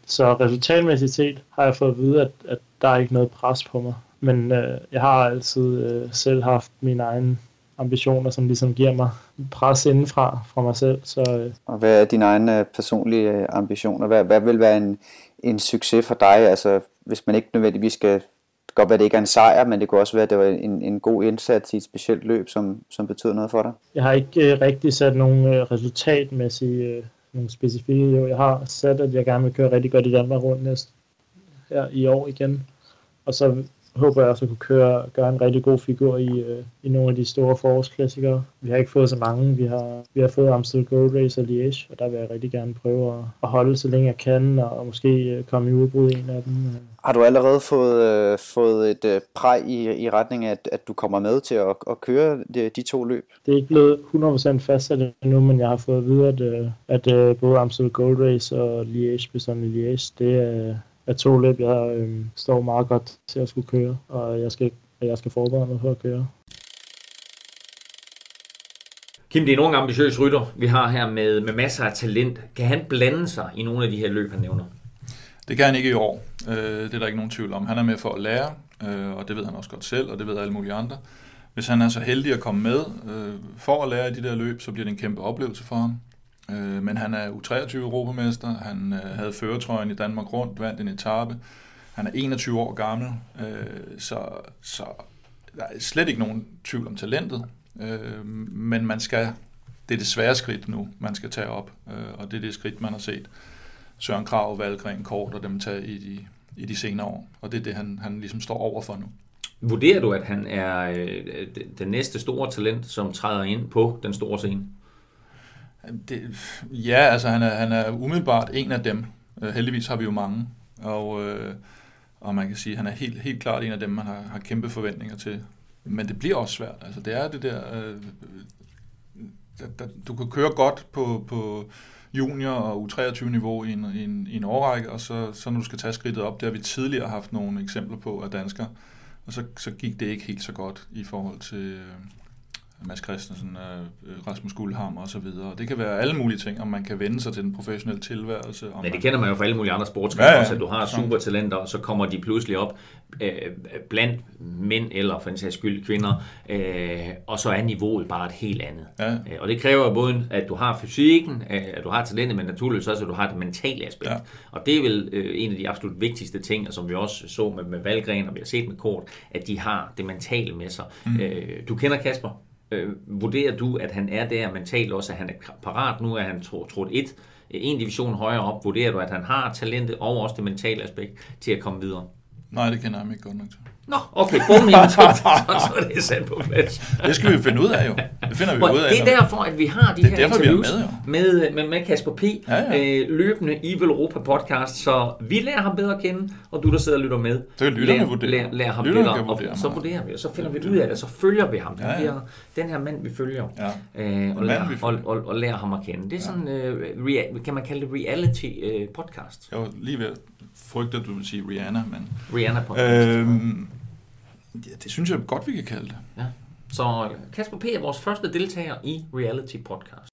så resultatmæssigt set har jeg fået at vide, at der er ikke noget pres på mig. Men jeg har altid selv haft min egen ambitioner, som ligesom giver mig pres indenfra fra mig selv. Så. Og hvad er dine egne personlige ambitioner? Hvad vil være en succes for dig? Altså, hvis man ikke nødvendigvis skal... Det kan godt være, det ikke er en sejr, men det kunne også være, at det var en god indsats i et specielt løb, som betød noget for dig. Jeg har ikke rigtig sat nogle resultatmæssige, nogle specifikke. Jeg har sat, at jeg gerne vil køre rigtig godt i Danmark rundt næste her i år igen. Og så håber jeg også at kunne gøre en rigtig god figur i nogle af de store forårsklassikere. Vi har ikke fået så mange. Vi har fået Amstel Gold Race og Liège, og der vil jeg rigtig gerne prøve at holde så længe jeg kan, og måske komme i udbrud en af dem. Har du allerede fået et præg i retning af, at du kommer med til at køre de to løb? Det er ikke blevet 100% fastsat endnu, men jeg har fået at vide, at både Amstel Gold Race og Liège, bestående Liège, det er... Af to løb, jeg står meget godt til at skulle køre, og jeg skal forberede mig for at køre. Kim, det er en ung ambitiøs rytter, vi har her med masser af talent. Kan han blande sig i nogle af de her løb, han nævner? Det kan han ikke i år. Det er der ikke nogen tvivl om. Han er med for at lære, og det ved han også godt selv, og det ved alle mulige andre. Hvis han er så heldig at komme med for at lære i de der løb, så bliver det en kæmpe oplevelse for ham. Men han er U23-europamester, han havde føretrøjen i Danmark rundt, vandt en etape, han er 21 år gammel, så der er slet ikke nogen tvivl om talentet, men det er det svære skridt nu, man skal tage op, og det er det skridt, man har set Søren Kragh, Valgren, Cort og dem tage i de senere år, og det er det, han ligesom står over for nu. Vurderer du, at han er det næste store talent, som træder ind på den store scene? Han er umiddelbart en af dem. Heldigvis har vi jo mange, og man kan sige, at han er helt klart en af dem, man har kæmpe forventninger til. Men det bliver også svært. Altså, det er det der... du kan køre godt på junior- og U23-niveau i en årrække, og så når du skal tage skridtet op, der har vi tidligere haft nogle eksempler på af danskere, og så gik det ikke helt så godt i forhold til... Mads Christensen, Rasmus Guldhammer og så videre. Det kan være alle mulige ting, om man kan vende sig til den professionelle tilværelse. Men det kender man jo fra alle mulige andre sportsgrene, ja, også, at du har supertalenter, og så kommer de pludselig op blandt mænd eller for en sags skyld kvinder, og så er niveauet bare et helt andet. Ja. Og det kræver både, at du har fysikken, at du har talentet, men naturligvis også, at du har det mentale aspekt. Ja. Og det er vel en af de absolut vigtigste ting, og som vi også så med Valgren, og vi har set med Cort, at de har det mentale med sig. Mm. Du kender Kasper. Vurderer du, at han er der mentalt også, at han er parat nu, at han trådt en division højere op? Vurderer du, at han har talentet og også det mentale aspekt til at komme videre? Nej, det kender jeg ikke godt nok til. Nå, okay, boom, jamen, så er det sat på plads. Det skal vi finde ud af jo. Det finder vi ud af. Det er derfor, at vi har de her interviews med Casper P. Ja. Løbende i Veloropa podcast, så vi lærer ham bedre at kende, og du der sidder og lytter med. Så kan lytterne vurdere. Lærer ham bedre, og så vurderer vi, og så finder vi ud af det, så følger vi ham. Ja. Den her mand, vi følger, og lærer ham at kende. Det er sådan, kan man kalde det reality podcast? Jeg var lige ved at frygte, at du ville sige Rihanna, men... Rihanna podcast. Ja, det synes jeg godt, vi kan kalde det. Ja. Så Casper P. er vores første deltager i Reality Podcast.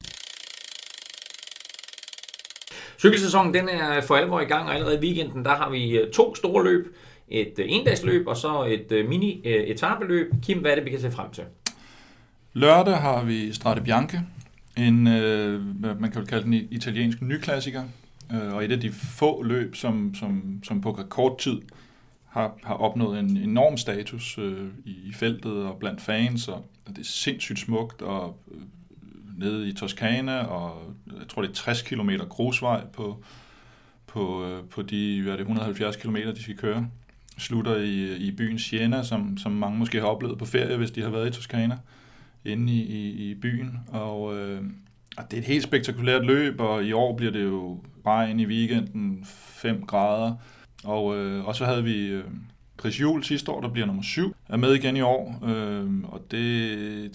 Cykelsæsonen den er for alvor i gang, og allerede i weekenden der har vi to store løb. Et endagsløb og så et mini-etapeløb. Kim, hvad er det, vi kan se frem til? Lørdag har vi Strade Bianche, man kan jo kalde den italiensk nyklassiker, og et af de få løb, som på rekordtid har opnået en enorm status i feltet og blandt fans, og det er sindssygt smukt, og nede i Toskana, og jeg tror, det er 60 km grusvej på de 170 km, de skal køre. Slutter i byen Siena, som mange måske har oplevet på ferie, hvis de har været i Toskana, inde i byen, og det er et helt spektakulært løb, og i år bliver det jo regn i weekenden, 5 grader, og så havde vi Chris Juhl sidste år, der bliver nummer 7, er med igen i år, og det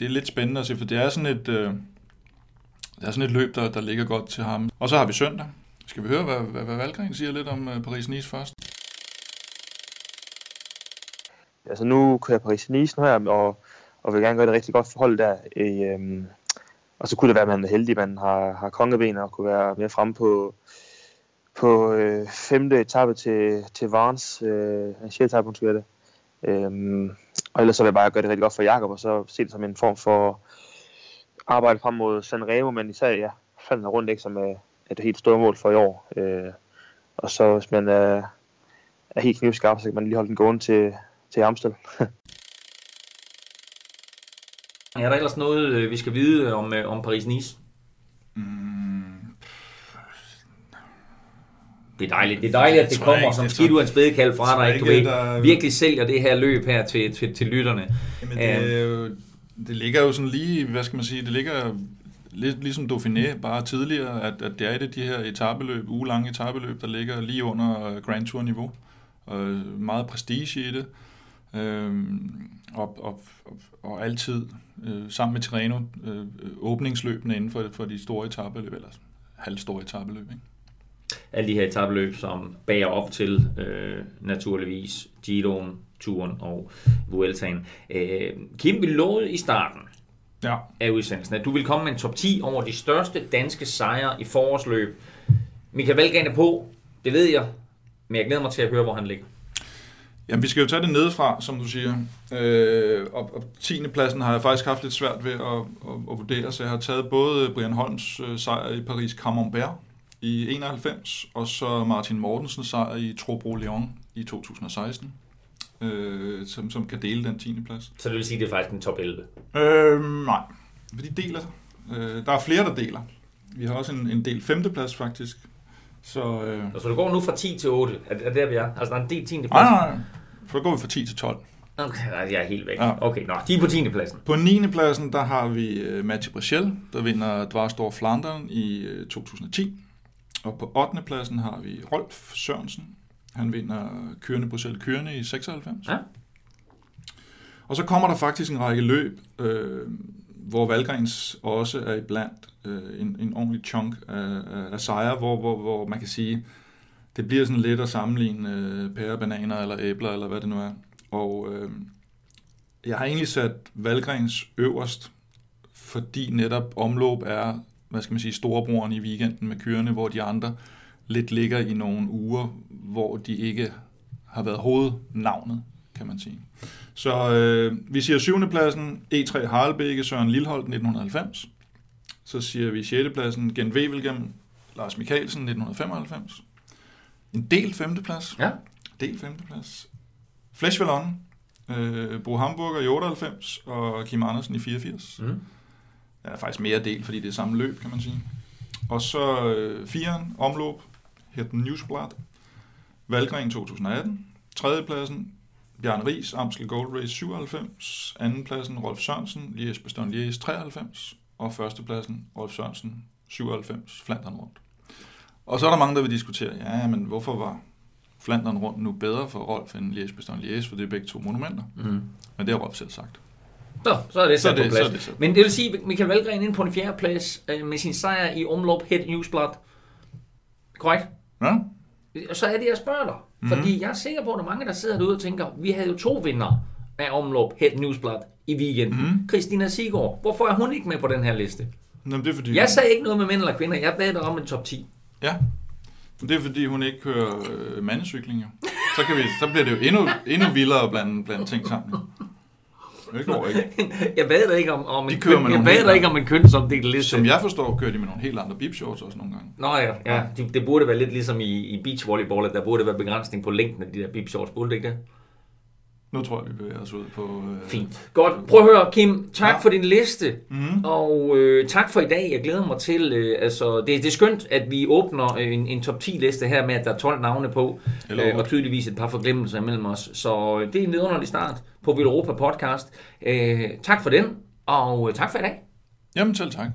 er lidt spændende at se, for det er sådan et løb, der ligger godt til ham. Og så har vi søndag. Skal vi høre, hvad Valgren siger lidt om Paris-Nice først? Altså nu kører Paris-Nice nu her, og vil gerne gøre det rigtig godt forhold der. Og så kunne det være, at man er heldig, man har kongeben og kunne være mere fremme på femte etape til Varnes, en sjette etape, Og ellers så vil jeg bare gøre det rigtig godt for Jakob, og så se det som en form for arbejde frem mod Sanremo, men især ja, Flandern Rundt ikke, som er det helt store mål for i år. Og så hvis man er helt knivskarp, så kan man lige holde den gående til Amstel. Er der ellers noget, vi skal vide om Paris-Nice? Det er dejligt, at det kommer ikke, som skidt ud af en spædekald fra dig. Du virkelig sælger det her løb her til lytterne. Jamen det ligger jo sådan lige, hvad skal man sige, det ligger lidt ligesom Dauphiné bare tidligere, at det er et af de her etapeløb, ugelange etapeløb, der ligger lige under Grand Tour-niveau. Og meget prestige i det. Og altid sammen med Tirreno åbningsløbene inden for de store etapeløb, eller halvstore etapeløb, ikke? Alle de her etapeløb, som bager op til naturligvis Giroen, Turen og Vueltaen. Kim, vi lovede i starten af udsendelsen, at du ville komme med en top 10 over de største danske sejre i forårsløb. Mikael Valgren er på, det ved jeg, men jeg glæder mig til at høre, hvor han ligger. Jamen, vi skal jo tage det nedefra, som du siger. Og 10. pladsen har jeg faktisk haft lidt svært ved at vurdere, så jeg har taget både Brian Holms sejr i Paris Camembert i 91, og så Martin Mortensens sejr i Trobro-Leon i 2016, som kan dele den 10. plads. Så det vil sige, at det er faktisk en top 11? Nej, for de deler. Der er flere, der deler. Vi har også en del 5. plads, faktisk. Så du går nu fra 10 til 8, er der vi er? Altså der er en del 10. plads? Nej, for der går vi fra 10 til 12. Okay, nej, jeg er helt væk. Ja. Okay, de er på 10. pladsen. På 9. pladsen, der har vi Mathieu Brechel, der vinder Dwarsdorf Flandern i 2010. Og på 8. pladsen har vi Rolf Sørensen. Han vinder Kørne-Bruxelles-Kørne i 96. Ja. Og så kommer der faktisk en række løb, hvor Valgrens også er iblandt en ordentlig chunk af sejre, hvor man kan sige, det bliver sådan lidt at sammenligne pære, bananer eller æbler, eller hvad det nu er. Og jeg har egentlig sat Valgrens øverst, fordi netop Omloop er, hvad skal man sige, storebroren i weekenden med kørende, hvor de andre lidt ligger i nogle uger, hvor de ikke har været hovednavnet, kan man sige. Så vi siger 7. pladsen, E3 Harelbeke, Søren Lilleholdt 1990. Så siger vi 6. pladsen, Gent Wevelgem, Lars Michaelsen 1995. En del 5. plads. Ja. Del 5. plads. Flesh Wallon, Bo Hamburger i 98 og Kim Andersen i 84. Mm. Der er faktisk mere del, fordi det er samme løb, kan man sige. Og så 4'eren, Omloop, Het Nieuwsblad, Valgren 2018. 3. pladsen, Bjarne Riis, Amstel Gold Race 97. 2. pladsen, Rolf Sørensen, Liège-Bastogne-Liège 93. Og 1. pladsen, Rolf Sørensen 97, Flandern Rundt. Og så er der mange, der vil diskutere, men hvorfor var Flandern Rundt nu bedre for Rolf end Liège-Bastogne-Liège, for det er begge to monumenter. Mm. Men det har Rolf selv sagt. Så er det sat på plads. Men det vil sige, at Mikael Valgren ind på en 4. plads med sin sejr i Omloop Het Nieuwsblad. Korrekt? Ja. Så er det, jeg spørger dig. Mm-hmm. Fordi jeg er sikker på, at der er mange, der sidder derude og tænker, vi havde jo 2 vinder af Omloop Het Nieuwsblad i weekenden. Mm-hmm. Christian Siggaard. Hvorfor er hun ikke med på den her liste? Jamen, det er fordi... Jeg sagde ikke noget med mænd eller kvinder. Jeg bad dig om en top 10. Ja. Det er fordi, hun ikke kører mandecykling, jo. Så bliver det jo endnu vildere blandt ting sammen. Ikke. Jeg bad dig ikke om en kønsomdelt liste. Som jeg forstår, kører de med nogle helt andre bibshorts også nogle gange. Nå ja, ja. Det burde være lidt ligesom i beachvolleyball, at der burde være begrænsning på længden af de der bibshorts. Burde det ikke det? Nu tror jeg, vi bevæger os ud på... Fint. Godt. Prøv at høre, Kim. Tak for din liste. Mm-hmm. Og tak for i dag. Jeg glæder mig til... det er skønt, at vi åbner en top 10-liste her med, at der er 12 navne på. Og tydeligvis et par forglemmelser imellem os. Så det er en vidunderlig start på Veloropa Podcast. Tak for den, og tak for i dag. Jamen, selv tak.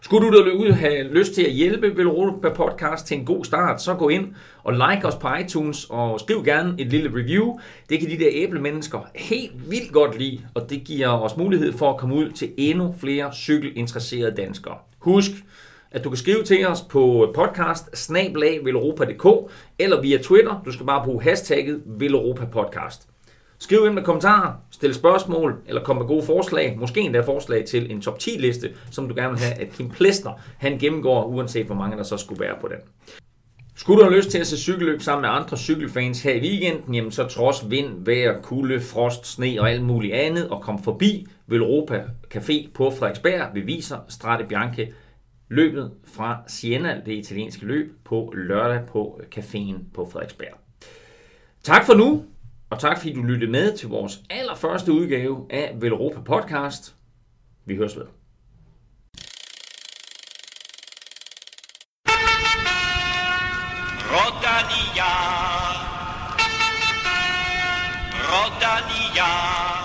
Skulle du derude have lyst til at hjælpe Veloropa Podcast til en god start, så gå ind og like os på iTunes og skriv gerne et lille review. Det kan de der æblemennesker helt vildt godt lide, og det giver os mulighed for at komme ud til endnu flere cykelinteresserede danskere. Husk, at du kan skrive til os på podcast@veloropa.dk eller via Twitter. Du skal bare bruge hashtagget Veloropa Podcast. Skriv ind med kommentarer, stil spørgsmål, eller kom med gode forslag. Måske endda forslag til en top 10-liste, som du gerne vil have, at Kim Plesner han gennemgår, uanset hvor mange der så skulle være på den. Skulle du have lyst til at se cykelløb sammen med andre cykelfans her i weekenden, jamen så trods vind, vejr, kulde, frost, sne og alt muligt andet, og kom forbi Veloropa Café på Frederiksberg. Vi viser Strade Bianche løbet fra Siena, det italienske løb, på lørdag på caféen på Frederiksberg. Tak for nu, og tak fordi du lyttede med til vores allerførste udgave af Veloropa Podcast. Vi høres ved. Rodania, Rodania.